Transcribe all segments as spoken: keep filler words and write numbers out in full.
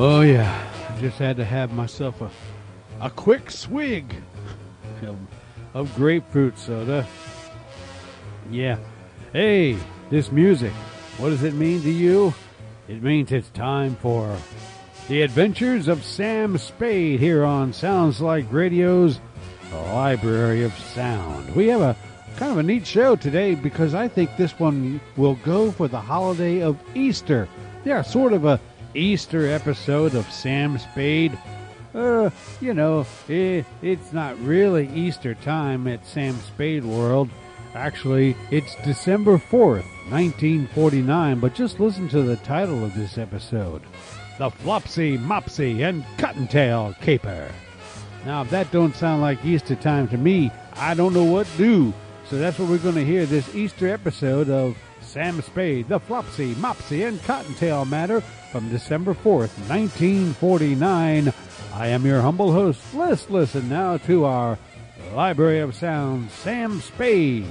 Oh, yeah. I just had to have myself a, a quick swig of, of grapefruit soda. Yeah. Hey, this music, what does it mean to you? It means it's time for The Adventures of Sam Spade here on Sounds Like Radio's Library of Sound. We have a kind of a neat show today because I think this one will go for the holiday of Easter. Yeah, sort of a Easter episode of Sam Spade. Uh, you know, it, it's not really Easter time at Sam Spade World. Actually, it's December fourth, nineteen forty-nine, but just listen to the title of this episode. The Flopsy-Mopsy and Cottontail Caper. Now, if that don't sound like Easter time to me, I don't know what do. So that's what we're going to hear this Easter episode of Sam Spade, the Flopsy, Mopsy, and Cottontail Matter from December fourth, nineteen forty-nine. I am your humble host. Let's listen now to our Library of Sound, Sam Spade.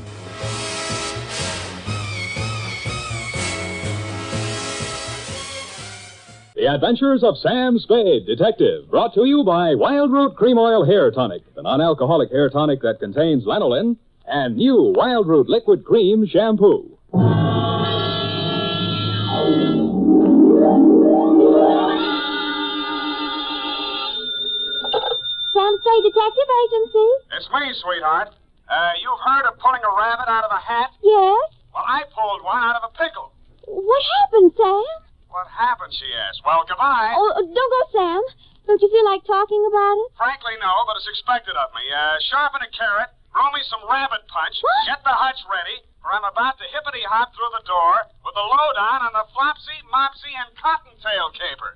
The Adventures of Sam Spade, Detective, brought to you by Wild Root Cream Oil Hair Tonic, the non-alcoholic hair tonic that contains lanolin, and new Wild Root Liquid Cream Shampoo. Sam Spade Detective Agency? It's me, sweetheart. Uh, you've heard of pulling a rabbit out of a hat? Yes. Well, I pulled one out of a pickle. What happened, Sam? What happened, she asked. Well, goodbye. Oh, don't go, Sam. Don't you feel like talking about it? Frankly, no, but it's expected of me. Uh, sharpen a carrot, roll me some rabbit punch, what? Get the hutch ready, for I'm about to hippity-hop through the door with a lowdown on the Flopsy, Mopsy, and Cottontail Caper.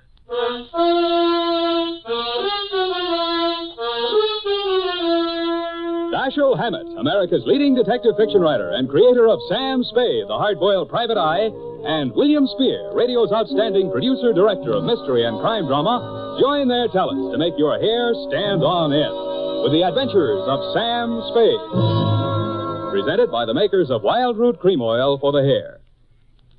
Dashiell Hammett, America's leading detective fiction writer and creator of Sam Spade, the hard-boiled private eye, and William Spear, radio's outstanding producer-director of mystery and crime drama, join their talents to make your hair stand on end with the adventures of Sam Spade. Presented by the makers of Wild Root Cream Oil for the hair.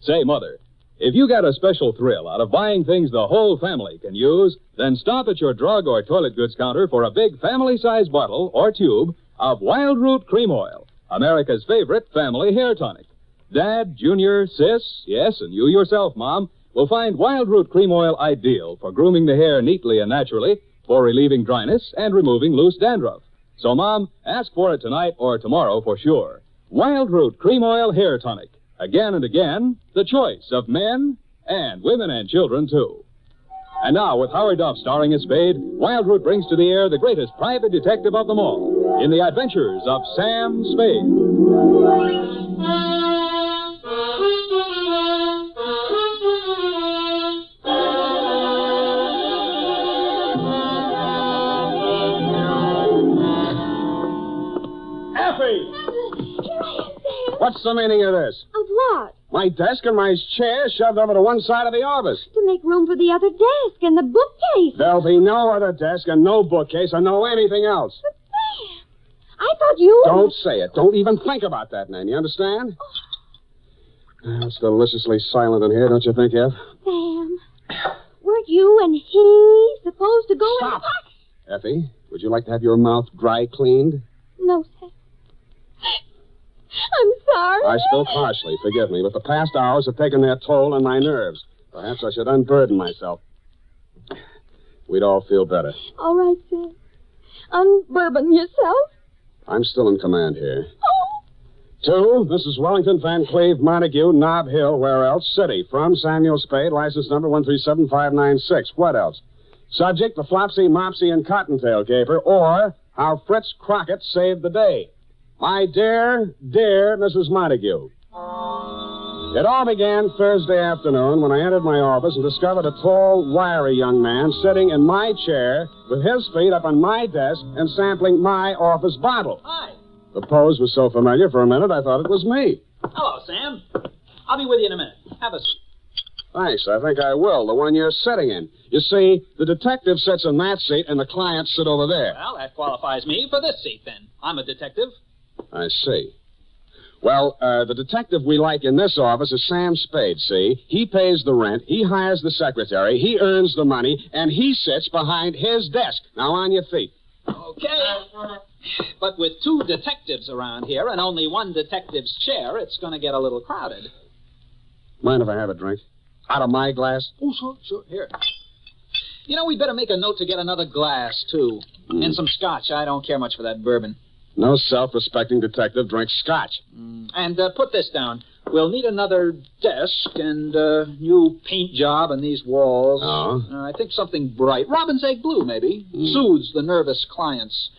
Say, Mother, if you get a special thrill out of buying things the whole family can use, then stop at your drug or toilet goods counter for a big family-sized bottle or tube of Wild Root Cream Oil, America's favorite family hair tonic. Dad, Junior, Sis, yes, and you yourself, Mom, will find Wild Root Cream Oil ideal for grooming the hair neatly and naturally, for relieving dryness, and removing loose dandruff. So, Mom, ask for it tonight or tomorrow for sure. Wild Root Cream Oil Hair Tonic. Again and again, the choice of men and women and children, too. And now, with Howard Duff starring as Spade, Wild Root brings to the air the greatest private detective of them all in the adventures of Sam Spade. Effie! What's the meaning of this? What? My desk and my chair shoved over to one side of the office. To make room for the other desk and the bookcase. There'll be no other desk and no bookcase and no anything else. But Sam, I thought you were... Don't say it. Don't even think about that name. You understand? Oh. It's deliciously silent in here, don't you think, Eff? Sam, weren't you and he supposed to go... Stop. In the... Effie, would you like to have your mouth dry cleaned? No, Sam. I'm sorry. I spoke harshly, forgive me, but the past hours have taken their toll on my nerves. Perhaps I should unburden myself. We'd all feel better. All right, Sam. Unburden yourself? I'm still in command here. Oh. To Missus Wellington, Van Cleve, Montague, Nob Hill, where else? City. From Samuel Spade, license number one three seven five nine six. What else? Subject, the Flopsy, Mopsy, and Cottontail Caper, or How Fritz Crockett Saved the Day. My dear, dear Missus Montague. It all began Thursday afternoon when I entered my office and discovered a tall, wiry young man sitting in my chair with his feet up on my desk and sampling my office bottle. Hi. The pose was so familiar for a minute I thought it was me. Hello, Sam. I'll be with you in a minute. Have a seat. Thanks, I think I will, the one you're sitting in. You see, the detective sits in that seat and the clients sit over there. Well, that qualifies me for this seat, then. I'm a detective. I see. Well, uh, the detective we like in this office is Sam Spade, see? He pays the rent, he hires the secretary, he earns the money, and he sits behind his desk. Now, on your feet. Okay. But with two detectives around here and only one detective's chair, it's going to get a little crowded. Mind if I have a drink? Out of my glass? Oh, sure, sure. Here. You know, we'd better make a note to get another glass, too. Mm. And some scotch. I don't care much for that bourbon. No self-respecting detective drinks scotch. Mm. And uh, put this down. We'll need another desk and a uh, new paint job on these walls. Oh. Uh, I think something bright. Robin's egg blue, maybe. Mm. Soothes the nervous clients.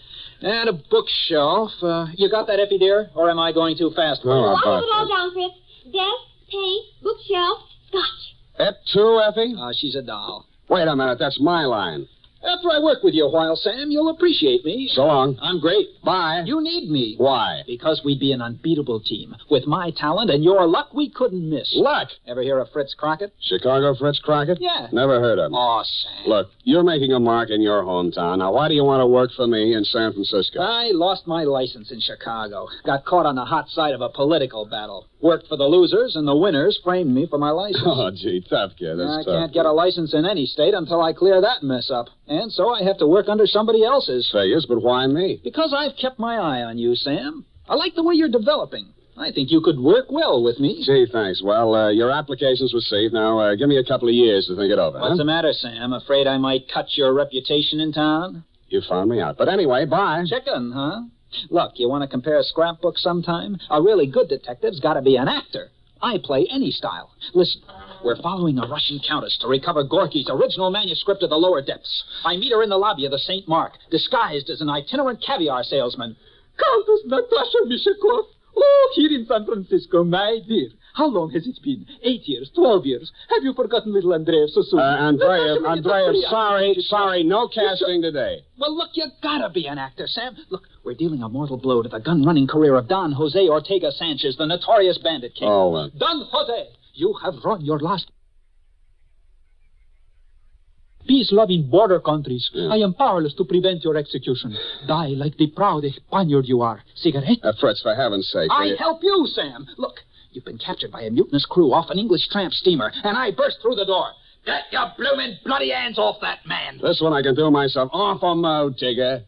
And a bookshelf. Uh, you got that, Effie, dear? Or am I going too fast? Oh, well, I'll have it all down, Fritz. Desk, paint, bookshelf, scotch. Ep too, Effie? Oh, she's a doll. Wait a minute. That's my line. After I work with you a while, Sam, you'll appreciate me. So long. I'm great. Bye. You need me. Why? Because we'd be an unbeatable team. With my talent and your luck, we couldn't miss. Luck? Ever hear of Fritz Crockett? Chicago Fritz Crockett? Yeah. Never heard of him. Oh, Sam. Look, you're making a mark in your hometown. Now, why do you want to work for me in San Francisco? I lost my license in Chicago. Got caught on the hot side of a political battle. Worked for the losers, and the winners framed me for my license. Oh, gee, tough kid. That's I tough. I can't get a license in any state until I clear that mess up. And so I have to work under somebody else's. Say yes, but why me? Because I've kept my eye on you, Sam. I like the way you're developing. I think you could work well with me. Gee, thanks. Well, uh, your application's received. Now, uh, give me a couple of years to think it over. What's huh? the matter, Sam? Afraid I might cut your reputation in town? You found me out. But anyway, bye. Chicken, huh? Look, you want to compare scrapbooks sometime? A really good detective's got to be an actor. I play any style. Listen, we're following a Russian countess to recover Gorky's original manuscript of The Lower Depths. I meet her in the lobby of the Saint Mark, disguised as an itinerant caviar salesman. Countess Natasha Mishakov. Oh, here in San Francisco, my dear. How long has it been? Eight years, twelve years. Have you forgotten little Andreev so soon? Uh, Andreev, Andreev, sorry, sorry, no casting today. Well, look, you gotta be an actor, Sam. Look, we're dealing a mortal blow to the gun-running career of Don Jose Ortega Sanchez, the notorious bandit king. Oh, well. Don Jose, you have run your last... peace-loving border countries. Yeah. I am powerless to prevent your execution. Die like the proud Spaniard you are. Cigarette? Uh, Fritz, for heaven's sake. I you... help you, Sam. Look, you've been captured by a mutinous crew off an English tramp steamer, and I burst through the door. Get your bloomin' bloody hands off that man. This one I can do myself. Off a mode, Digger.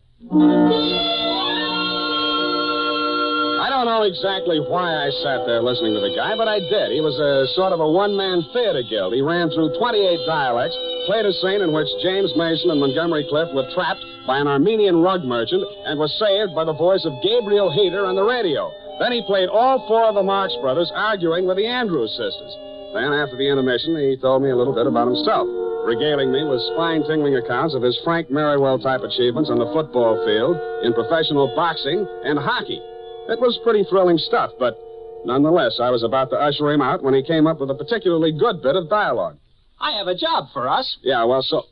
I don't know exactly why I sat there listening to the guy, but I did. He was a sort of a one-man theater guild. He ran through twenty-eight dialects, played a scene in which James Mason and Montgomery Cliff were trapped by an Armenian rug merchant and were saved by the voice of Gabriel Heater on the radio. Then he played all four of the Marx brothers arguing with the Andrews sisters. Then, after the intermission, he told me a little bit about himself, regaling me with spine-tingling accounts of his Frank Merriwell-type achievements on the football field, in professional boxing, and hockey. It was pretty thrilling stuff, but nonetheless, I was about to usher him out when he came up with a particularly good bit of dialogue. I have a job for us. Yeah, well, so...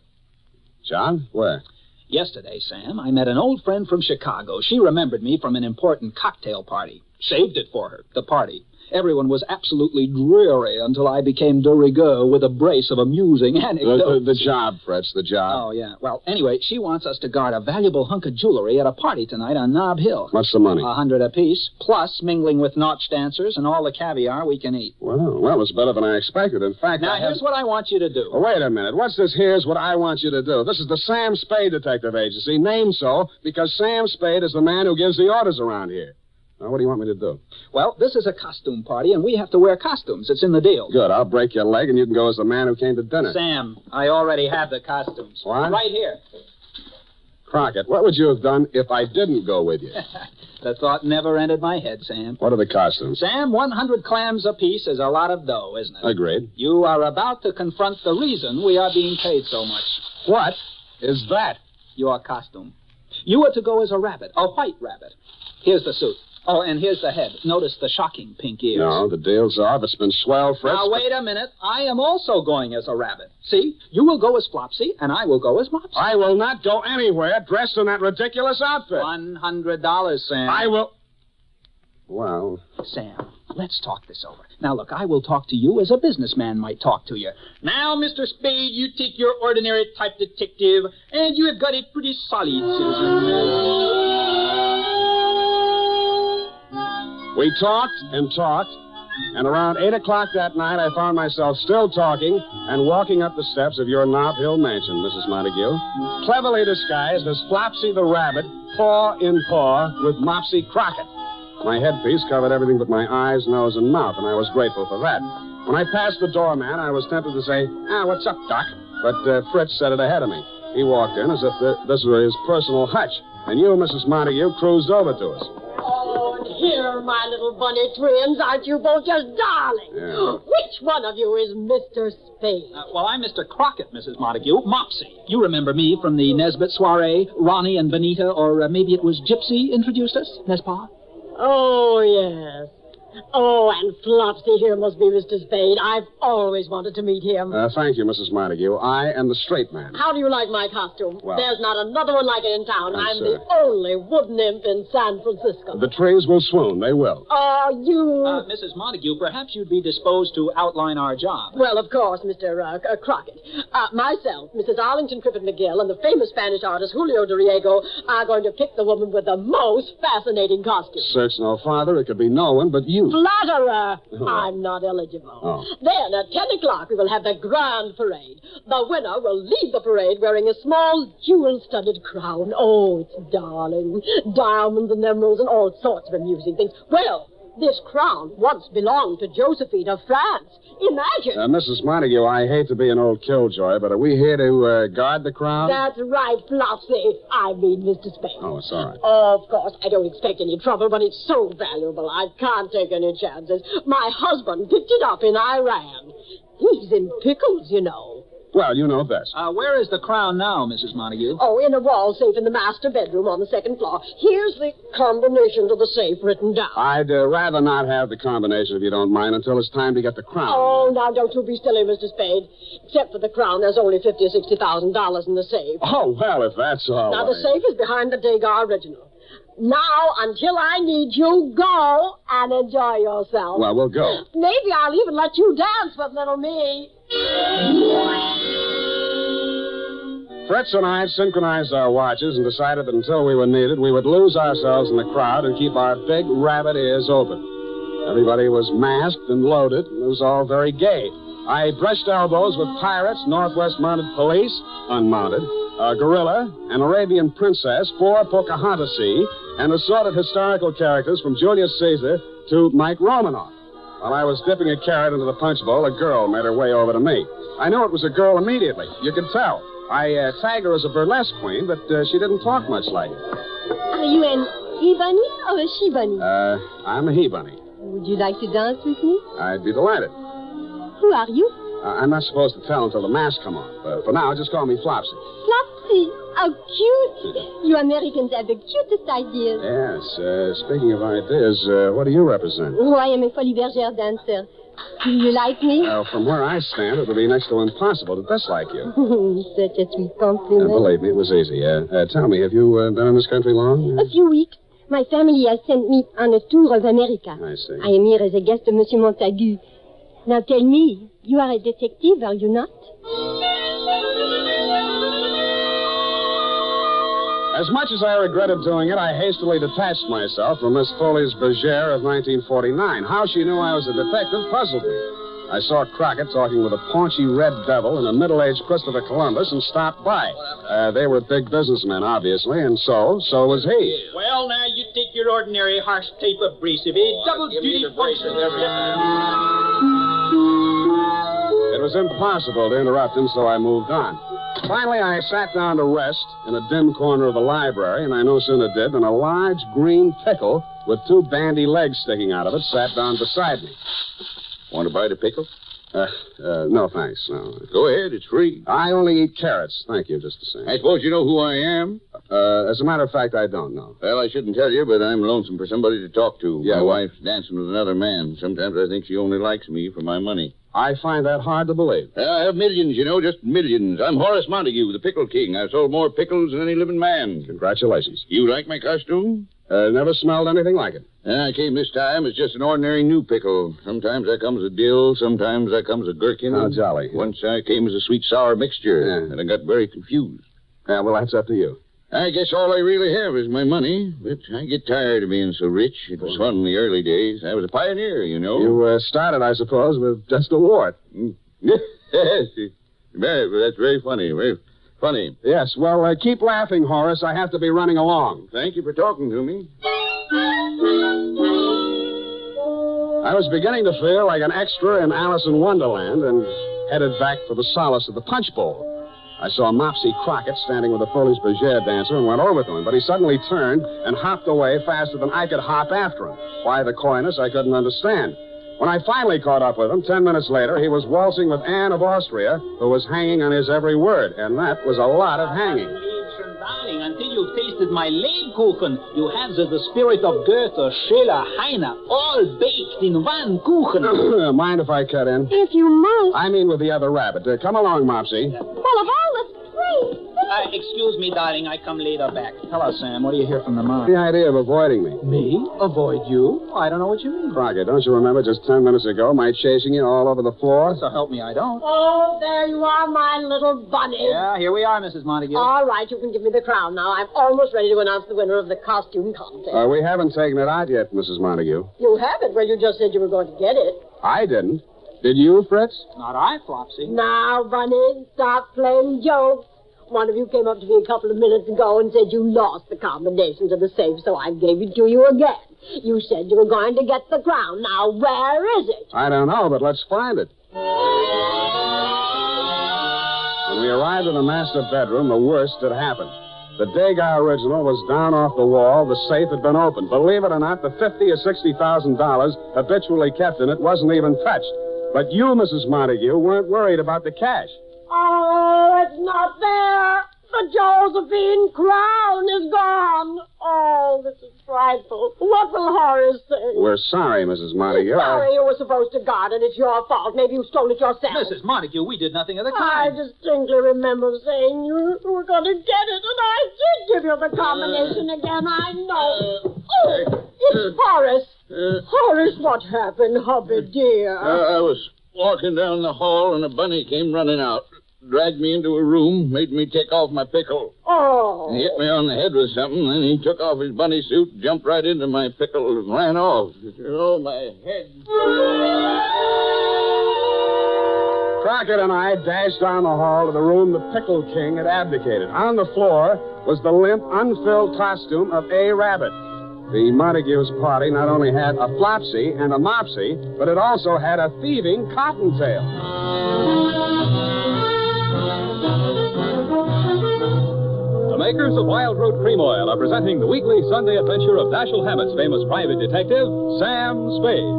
John, where? Yesterday, Sam, I met an old friend from Chicago. She remembered me from an important cocktail party. Saved it for her, the party. Everyone was absolutely dreary until I became de rigueur with a brace of amusing anecdotes. The, the, the job, Fritz, the job. Oh, yeah. Well, anyway, she wants us to guard a valuable hunk of jewelry at a party tonight on Nob Hill. What's the money? A hundred apiece, plus mingling with nautch dancers and all the caviar we can eat. Well, well, it's better than I expected. In fact, now, I here's have... what I want you to do. Oh, wait a minute. What's this here's what I want you to do? This is the Sam Spade Detective Agency, named so because Sam Spade is the man who gives the orders around here. Now, what do you want me to do? Well, this is a costume party, and we have to wear costumes. It's in the deal. Good. I'll break your leg, and you can go as the man who came to dinner. Sam, I already have the costumes. What? Right here. Crockett, what would you have done if I didn't go with you? The thought never entered my head, Sam. What are the costumes? Sam, one hundred clams apiece is a lot of dough, isn't it? Agreed. You are about to confront the reason we are being paid so much. What is that? Your costume. You are to go as a rabbit, a white rabbit. Here's the suit. Oh, and here's the head. Notice the shocking pink ears. No, the deal's off. It's been swell, Fritz. Now, wait a minute. I am also going as a rabbit. See? You will go as Flopsy, and I will go as Mopsy. I will not go anywhere dressed in that ridiculous outfit. one hundred dollars, Sam. I will... Well... Sam, let's talk this over. Now, look, I will talk to you as a businessman might talk to you. Now, Mister Spade, you take your ordinary type detective, and you have got a pretty solid citizen. We We talked and talked, and around eight o'clock that night, I found myself still talking and walking up the steps of your Nob Hill mansion, Missus Montague, cleverly disguised as Flopsy the Rabbit, paw in paw with Mopsy Crockett. My headpiece covered everything but my eyes, nose, and mouth, and I was grateful for that. When I passed the doorman, I was tempted to say, ah, what's up, Doc? But uh, Fritz said it ahead of me. He walked in as if the, this were his personal hutch, and you, Missus Montague, cruised over to us. Oh, and here, my little bunny twins, aren't you both just darling? Yeah. Which one of you is Mister Spade? Uh, well, I'm Mister Crockett, Missus Montague, Mopsy. You remember me from the Nesbit soiree, Ronnie and Benita, or uh, maybe it was Gypsy introduced us, n'est-ce pas? Oh, yes. Oh, and Flopsy here must be Mister Spade. I've always wanted to meet him. Uh, thank you, Missus Montague. I am the straight man. How do you like my costume? Well, there's not another one like it in town. I'm, I'm the only wood nymph in San Francisco. The trees will swoon. They will. Oh, you... Uh, Missus Montague, perhaps you'd be disposed to outline our job. Well, of course, Mister Uh, uh, Crockett. Uh, myself, Missus Arlington Griffith McGill, and the famous Spanish artist Julio Duriego are going to pick the woman with the most fascinating costume. Search no farther. It could be no one but you. Flatterer! Oh. I'm not eligible. Oh. Then, at ten o'clock, we will have the grand parade. The winner will lead the parade wearing a small jewel-studded crown. Oh, it's darling. Diamonds and emeralds and all sorts of amusing things. Well, this crown once belonged to Josephine of France. Imagine. Uh, Missus Montague, I hate to be an old killjoy, but are we here to uh, guard the crown? That's right, Flopsy. I mean, Mister Spade. Oh, it's all right. Oh, of course, I don't expect any trouble, but it's so valuable. I can't take any chances. My husband picked it up in Iran. He's in pickles, you know. Well, you know best. Uh, where is the crown now, Missus Montague? Oh, in a wall safe in the master bedroom on the second floor. Here's the combination to the safe written down. I'd uh, rather not have the combination, if you don't mind, until it's time to get the crown. Oh, now, don't you be silly, Mister Spade. Except for the crown, there's only fifty or sixty thousand dollars in the safe. Oh, well, if that's all. Now, the safe is behind the Degas original. Now, until I need you, go and enjoy yourself. Well, we'll go. Maybe I'll even let you dance with little me. Fritz and I synchronized our watches and decided that until we were needed, we would lose ourselves in the crowd and keep our big rabbit ears open. Everybody was masked and loaded, and it was all very gay. I brushed elbows with pirates, Northwest Mounted Police, unmounted, a gorilla, an Arabian princess, four Pocahontas, and assorted historical characters from Julius Caesar to Mike Romanoff. While I was dipping a carrot into the punch bowl, a girl made her way over to me. I knew it was a girl immediately. You could tell. I uh, tagged her as a burlesque queen, but uh, she didn't talk much like it. Are you an he-bunny or a she-bunny? Uh, I'm a he-bunny. Would you like to dance with me? I'd be delighted. Who are you? Uh, I'm not supposed to tell until the masks come on. But for now, just call me Flopsy. Flopsy? How cute. You Americans have the cutest ideas. Yes. Uh, speaking of ideas, uh, what do you represent? Oh, I am a Folies Bergère dancer. Do you like me? Uh, from where I stand, it would be next to impossible to dislike you. Such a sweet compliment. Uh, believe me, it was easy. Uh, uh, tell me, have you uh, been in this country long? A few weeks. My family has sent me on a tour of America. I see. I am here as a guest of Monsieur Montagu. Now tell me, you are a detective, are you not? As much as I regretted doing it, I hastily detached myself from Miss Folies Bergère of nineteen forty-nine. How she knew I was a detective puzzled me. I saw Crockett talking with a paunchy red devil and a middle-aged Christopher Columbus and stopped by. Uh, they were big businessmen, obviously, and so, so was he. Well, now, you take your ordinary harsh tape abrasive, a double-duty function. It was impossible to interrupt him, so I moved on. Finally, I sat down to rest in a dim corner of the library, and I no sooner did than a large green pickle with two bandy legs sticking out of it sat down beside me. Want to bite a pickle? Uh, uh, no, thanks. No. Go ahead. It's free. I only eat carrots. Thank you, just the same. I suppose you know who I am? Uh, as a matter of fact, I don't know. Well, I shouldn't tell you, but I'm lonesome for somebody to talk to. Yeah, my well, wife's dancing with another man. Sometimes I think she only likes me for my money. I find that hard to believe. Uh, I have millions, you know, just millions. I'm Horace Montague, the Pickle King. I've sold more pickles than any living man. Congratulations. You like my costume? Uh, never smelled anything like it. And I came this time as just an ordinary new pickle. Sometimes I comes a dill, sometimes I comes a gherkin. Oh, jolly. Once I came as a sweet-sour mixture, yeah. And I got very confused. Yeah, well, that's up to you. I guess all I really have is my money, but I get tired of being so rich. It was fun in the early days. I was a pioneer, you know. You uh, started, I suppose, with just a wart. Yes, that's very funny, very funny. Yes, well, uh, keep laughing, Horace. I have to be running along. Thank you for talking to me. I was beginning to feel like an extra in Alice in Wonderland and headed back for the solace of the punch bowl. I saw Mopsy Crockett standing with a Folies Bergère dancer and went over to him, but he suddenly turned and hopped away faster than I could hop after him. Why the coyness, I couldn't understand. When I finally caught up with him, ten minutes later, he was waltzing with Anne of Austria, who was hanging on his every word, and that was a lot of hanging. Darling, until you've tasted my Lebkuchen, you have the, the spirit of Goethe, Schiller, Heine, all baked in one kuchen. Mind if I cut in? If you might. I mean with the other rabbit. Uh, come along, Mopsy. Well, of all the strange uh, excuse me, darling, I come later back. Hello, Sam. What do you hear from the mom? The idea of avoiding me. Me? Avoid you? I don't know what you mean. Crockett, don't you remember just ten minutes ago my chasing you all over the floor? So help me, I don't. Oh, there you are, my little bunny. Yeah, here we are, Missus Montague. All right, you can give me the crown now. I'm almost ready to announce the winner of the costume contest. Uh, we haven't taken it out yet, Missus Montague. You haven't? Well, you just said you were going to get it. I didn't. Did you, Fritz? Not I, Flopsy. Now, Bunny, stop playing jokes. One of you came up to me a couple of minutes ago and said you lost the combination to the safe, so I gave it to you again. You said you were going to get the crown. Now, where is it? I don't know, but let's find it. When we arrived in the master bedroom, the worst had happened. The Degas original was down off the wall. The safe had been opened. Believe it or not, the fifty or sixty thousand dollars habitually kept in it wasn't even touched. But you, Missus Montague, weren't worried about the cash. Oh, it's not there. The Josephine crown is gone. Oh, this is frightful. What will Horace say? We're sorry, Missus Montague. Sorry, you were supposed to guard it. It's your fault. Maybe you stole it yourself. Missus Montague, we did nothing of the kind. I distinctly remember saying you were going to get it, and I did give you the combination uh, again. I know. Uh, oh, it's uh, Horace. Uh, Horace, what happened, hubby dear? Uh, I was walking down the hall, and a bunny came running out. Dragged me into a room, made me take off my pickle. Oh. He hit me on the head with something, then he took off his bunny suit, jumped right into my pickle, and ran off. Oh, my head. Crockett and I dashed down the hall to the room the Pickle King had abdicated. On the floor was the limp, unfilled costume of A. Rabbit. The Montague's party not only had a Flopsy and a Mopsy, but it also had a thieving Cottontail. The makers of Wild Root Cream Oil are presenting the weekly Sunday adventure of Dashiell Hammett's famous private detective, Sam Spade.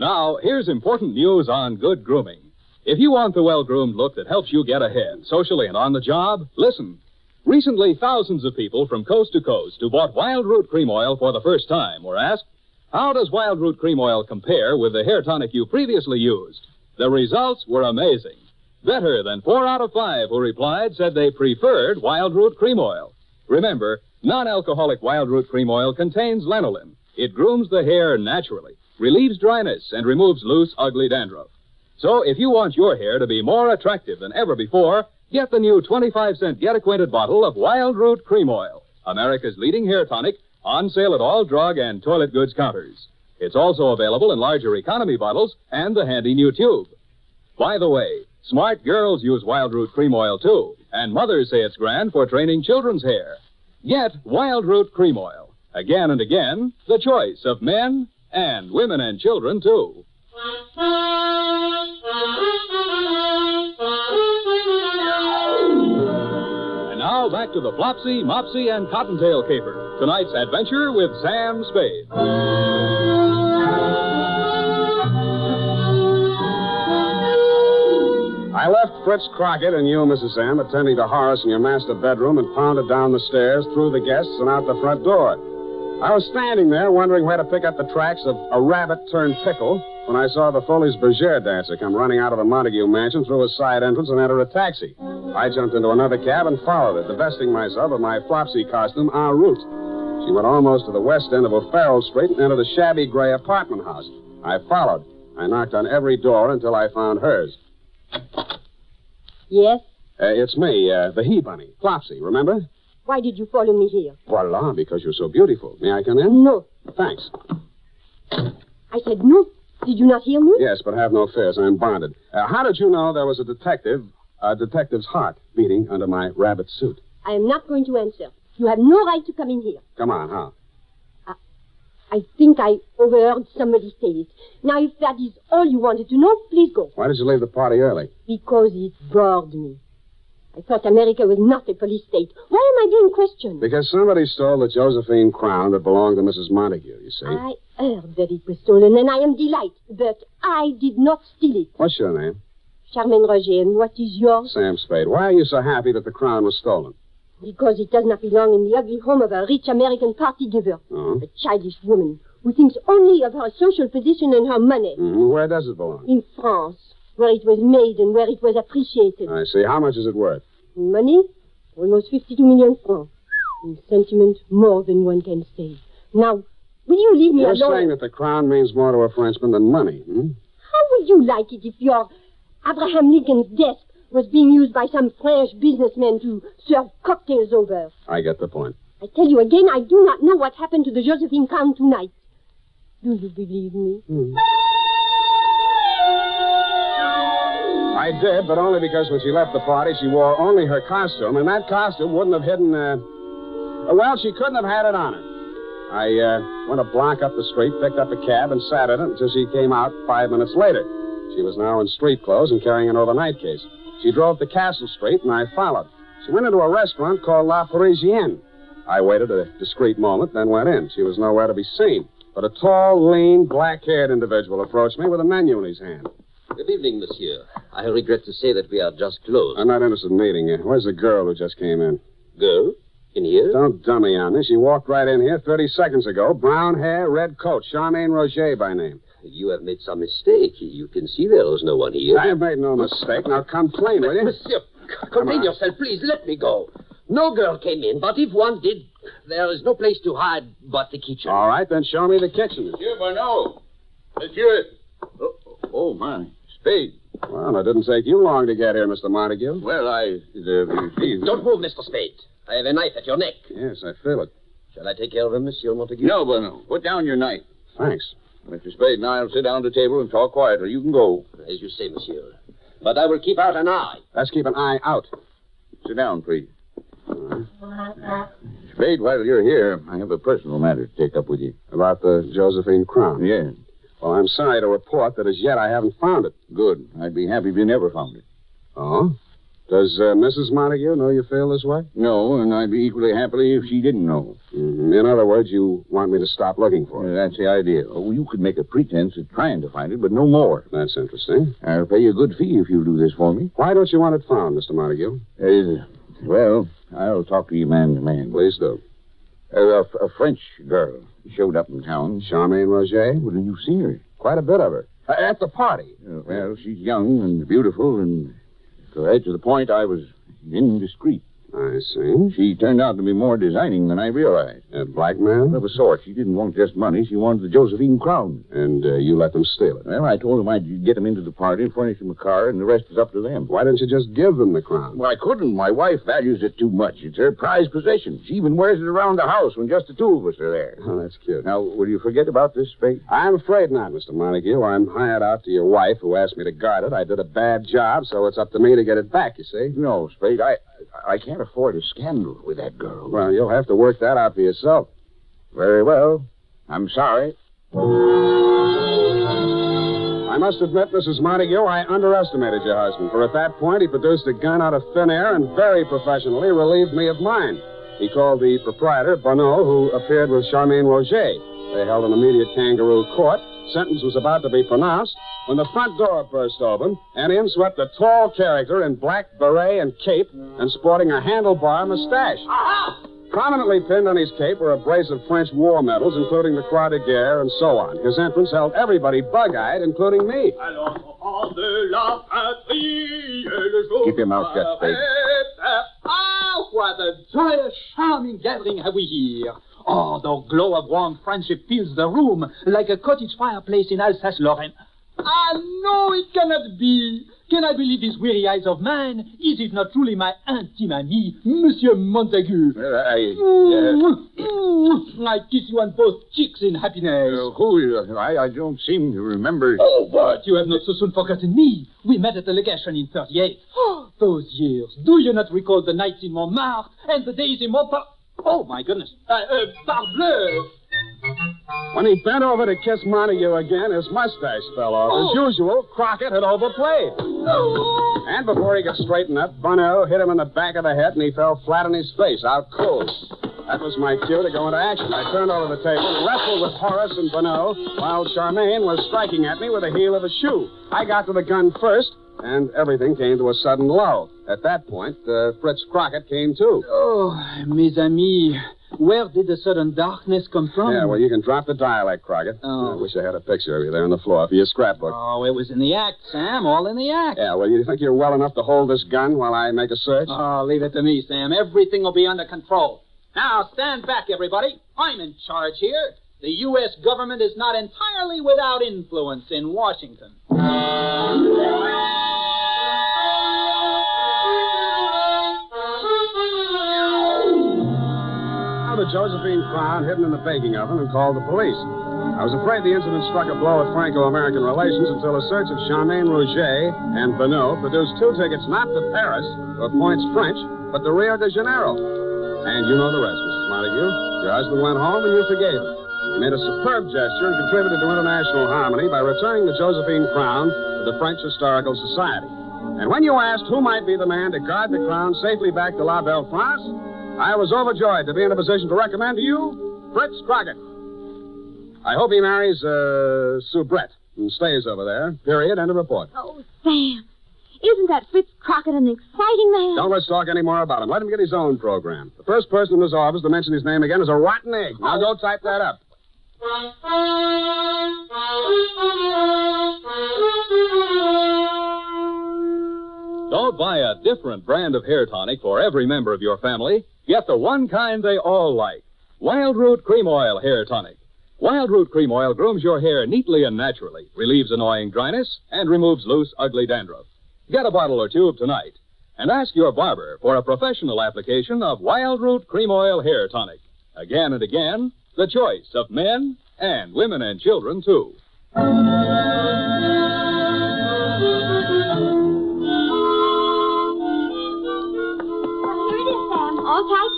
Now, here's important news on good grooming. If you want the well-groomed look that helps you get ahead, socially and on the job, listen. Recently, thousands of people from coast to coast who bought Wild Root Cream Oil for the first time were asked, how does Wild Root Cream Oil compare with the hair tonic you previously used? The results were amazing. Better than four out of five who replied said they preferred Wild Root Cream Oil. Remember, non-alcoholic Wild Root Cream Oil contains lanolin. It grooms the hair naturally, relieves dryness, and removes loose, ugly dandruff. So if you want your hair to be more attractive than ever before, get the new twenty-five cent Get Acquainted bottle of Wild Root Cream Oil, America's leading hair tonic, on sale at all drug and toilet goods counters. It's also available in larger economy bottles and the handy new tube. By the way, smart girls use Wild Root Cream Oil, too, and mothers say it's grand for training children's hair. Get Wild Root Cream Oil. Again and again, the choice of men and women and children, too. Now back to the Flopsy, Mopsy, and Cottontail Caper. Tonight's adventure with Sam Spade. I left Fritz Crockett and you, Missus Sam, attending to Horace in your master bedroom and pounded down the stairs, through the guests, and out the front door. I was standing there wondering where to pick up the tracks of a rabbit turned pickle when I saw the Folies Bergère dancer come running out of the Montague mansion through a side entrance and enter a taxi. I jumped into another cab and followed it, divesting myself of my Flopsy costume en route. She went almost to the west end of a Farrell Street and entered a shabby gray apartment house. I followed. I knocked on every door until I found hers. Yes? Uh, it's me, uh, the he-bunny, Flopsy, remember? Why did you follow me here? Voila, because you're so beautiful. May I come in? No. Thanks. I said no. Did you not hear me? Yes, but have no fears. I'm bonded. Uh, how did you know there was a detective, a detective's heart beating under my rabbit suit? I am not going to answer. You have no right to come in here. Come on, how? Uh, I think I overheard somebody say it. Now, if that is all you wanted to know, please go. Why did you leave the party early? Because it bored me. I thought America was not a police state. Why am I being questioned? Because somebody stole the Josephine crown that belonged to Missus Montague, you see. I heard that it was stolen, and I am delighted. But I did not steal it. What's your name? Charmaine Roger. And what is yours? Sam Spade. Why are you so happy that the crown was stolen? Because it does not belong in the ugly home of a rich American party giver. Oh. A childish woman who thinks only of her social position and her money. Mm-hmm. Where does it belong? In France. Where it was made and where it was appreciated. I see. How much is it worth? Money? Almost fifty-two million francs. In sentiment, more than one can say. Now, will you leave me You're alone? You're saying that the crown means more to a Frenchman than money, hmm? How would you like it if your Abraham Lincoln's desk was being used by some French businessman to serve cocktails over? I get the point. I tell you again, I do not know what happened to the Josephine crown tonight. Do you believe me? Mm. I did, but only because when she left the party, she wore only her costume, and that costume wouldn't have hidden, uh... well, she couldn't have had it on her. I, uh, went a block up the street, picked up a cab, and sat in it until she came out five minutes later. She was now in street clothes and carrying an overnight case. She drove to Castle Street, and I followed. She went into a restaurant called La Parisienne. I waited a discreet moment, then went in. She was nowhere to be seen, but a tall, lean, black-haired individual approached me with a menu in his hand. Good evening, monsieur. I regret to say that we are just closed. I'm not interested in meeting you. Where's the girl who just came in? Girl? In here? Don't dummy on me. She walked right in here thirty seconds ago. Brown hair, red coat. Charmaine Roger by name. You have made some mistake. You can see there was no one here. I have made no mistake. Now come clean, will you? Monsieur, contain yourself, please. Let me go. No girl came in, but if one did, there is no place to hide but the kitchen. All right, then show me the kitchen. Monsieur Bonneau. Monsieur... Oh, oh my... Spade. Well, it didn't take you long to get here, Mister Montague. Well, I... Uh, Don't move, Mister Spade. I have a knife at your neck. Yes, I feel it. Shall I take care of him, Monsieur Montague? No, Bonneau. Put down your knife. Thanks. Mister Spade and I will sit down to table and talk quietly. You can go. As you say, monsieur. But I will keep out an eye. Let's keep an eye out. Sit down, please. Uh, Spade, while you're here, I have a personal matter to take up with you. About the Josephine crown? Yes. Well, I'm sorry to report that as yet I haven't found it. Good. I'd be happy if you never found it. Oh? Does uh, Missus Montague know you feel this way? No, and I'd be equally happy if she didn't know. Mm-hmm. In other words, you want me to stop looking for it? Uh, that's the idea. Oh, you could make a pretense of trying to find it, but no more. That's interesting. I'll pay you a good fee if you do this for me. Why don't you want it found, Mister Montague? Uh, well, I'll talk to you man to man. Please do. Uh, a, a French girl showed up in town. Charmaine Roger? Well, you've seen her. Quite a bit of her. Uh, at the party. Uh, well, she's young and beautiful, and to add to the point, I was indiscreet. I see. She turned out to be more designing than I realized. A black man? Of a sort. She didn't want just money. She wanted the Josephine crown. And uh, you let them steal it? Well, I told them I'd get them into the party and furnish them a car, and the rest is up to them. Why didn't you just give them the crown? Well, I couldn't. My wife values it too much. It's her prized possession. She even wears it around the house when just the two of us are there. Oh, that's cute. Now, will you forget about this, Spade? I'm afraid not, Mister Montague. I'm hired out to your wife, who asked me to guard it. I did a bad job, so it's up to me to get it back, you see. No, Spade, I... I can't afford a scandal with that girl. Well, you'll have to work that out for yourself. Very well. I'm sorry. I must admit, Missus Montague, I underestimated your husband, for at that point he produced a gun out of thin air and very professionally relieved me of mine. He called the proprietor, Bonneau, who appeared with Charmaine Roger. They held an immediate kangaroo court. Sentence was about to be pronounced when the front door burst open, and in swept a tall character in black beret and cape and sporting a handlebar mustache. Aha! Prominently pinned on his cape were a brace of French war medals, including the Croix de Guerre and so on. His entrance held everybody bug-eyed, including me. Keep your mouth shut, Spade. Ah, what a joyous, charming gathering have we here. Oh, the glow of warm friendship fills the room like a cottage fireplace in Alsace-Lorraine. Ah, no, it cannot be. Can I believe these weary eyes of mine? Is it not truly my intime ami, Monsieur Montagu? Well, I... Uh... I kiss you on both cheeks in happiness. Uh, who? I, I don't seem to remember... Oh, but you have not so soon forgotten me. We met at the Legation in thirty-eight. Oh, those years. Do you not recall the nights in Montmartre and the days in Montparnasse? Oh, my goodness. Uh, uh, parbleu! When he bent over to kiss Montague again, his mustache fell off. Oh. As usual, Crockett had overplayed. Oh. And before he could straighten up, Bonneau hit him in the back of the head, and he fell flat on his face, out cold. That was my cue to go into action. I turned over the table, wrestled with Horace and Bonneau, while Charmaine was striking at me with the heel of a shoe. I got to the gun first, and everything came to a sudden lull. At that point, uh, Fritz Crockett came too. Oh, mes amis... Where did the sudden darkness come from? Yeah, well, you can drop the dialect, Crockett. Oh. I wish I had a picture of you there on the floor for your scrapbook. Oh, it was in the act, Sam, all in the act. Yeah, well, you think you're well enough to hold this gun while I make a search? Oh, leave it to me, Sam. Everything will be under control. Now, stand back, everybody. I'm in charge here. The U S government is not entirely without influence in Washington. The Josephine crown hidden in the baking oven and called the police. I was afraid the incident struck a blow at Franco-American relations until a search of Charmaine Roger and Bonneau produced two tickets not to Paris, or Points French, but to Rio de Janeiro. And you know the rest, Missus Montague. Your husband went home and you forgave him. You made a superb gesture and contributed to international harmony by returning the Josephine crown to the French Historical Society. And when you asked who might be the man to guard the crown safely back to La Belle France, I was overjoyed to be in a position to recommend to you Fritz Crockett. I hope he marries uh, Soubrette and stays over there. Period. End of report. Oh, Sam, isn't that Fritz Crockett an exciting man? Don't let's talk any more about him. Let him get his own program. The first person in this office to mention his name again is a rotten egg. Now go type that up. Don't buy a different brand of hair tonic for every member of your family. Get the one kind they all like. Wild Root Cream Oil Hair Tonic. Wild Root Cream Oil grooms your hair neatly and naturally, relieves annoying dryness, and removes loose, ugly dandruff. Get a bottle or tube tonight, and ask your barber for a professional application of Wild Root Cream Oil Hair Tonic. Again and again, the choice of men and women and children, too.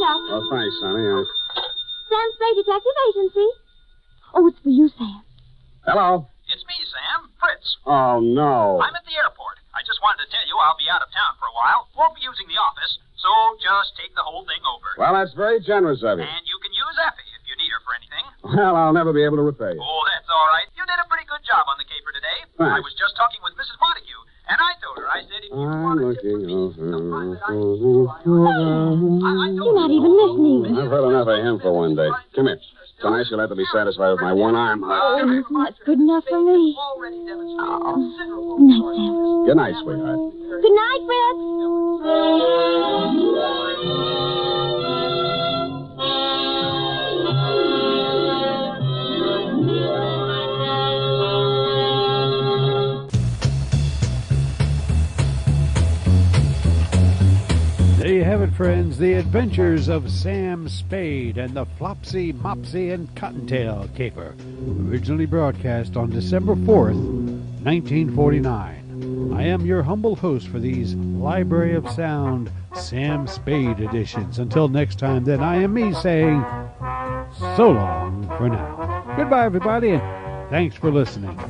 Oh, thanks, Sonny. Uh... Sam Spade, Detective Agency. Oh, it's for you, Sam. Hello. It's me, Sam. Fritz. Oh, no. I'm at the airport. I just wanted to tell you I'll be out of town for a while. Won't be using the office, so just take the whole thing over. Well, that's very generous of you. And you can use Effie if you need her for anything. Well, I'll never be able to repay you. Oh, that's all right. You did a pretty good job on the caper today. Thanks. I was just talking with Missus Montague, and I told her, I said, if you want to tip for me, sometimes I can do it. You're not even listening. I've heard enough of him for one day. Come here. Tonight you'll have to be satisfied with my one arm hug. Oh, that's not good enough for me. Oh. Night, Sam. Good night, sweetheart. Good night, Fritz. There you have it, friends, the adventures of Sam Spade and the Flopsy-Mopsy and Cottontail Caper, originally broadcast on December fourth, nineteen forty-nine. I am your humble host for these Library of Sound Sam Spade editions. Until next time, then, I am me saying so long for now. Goodbye, everybody, and thanks for listening.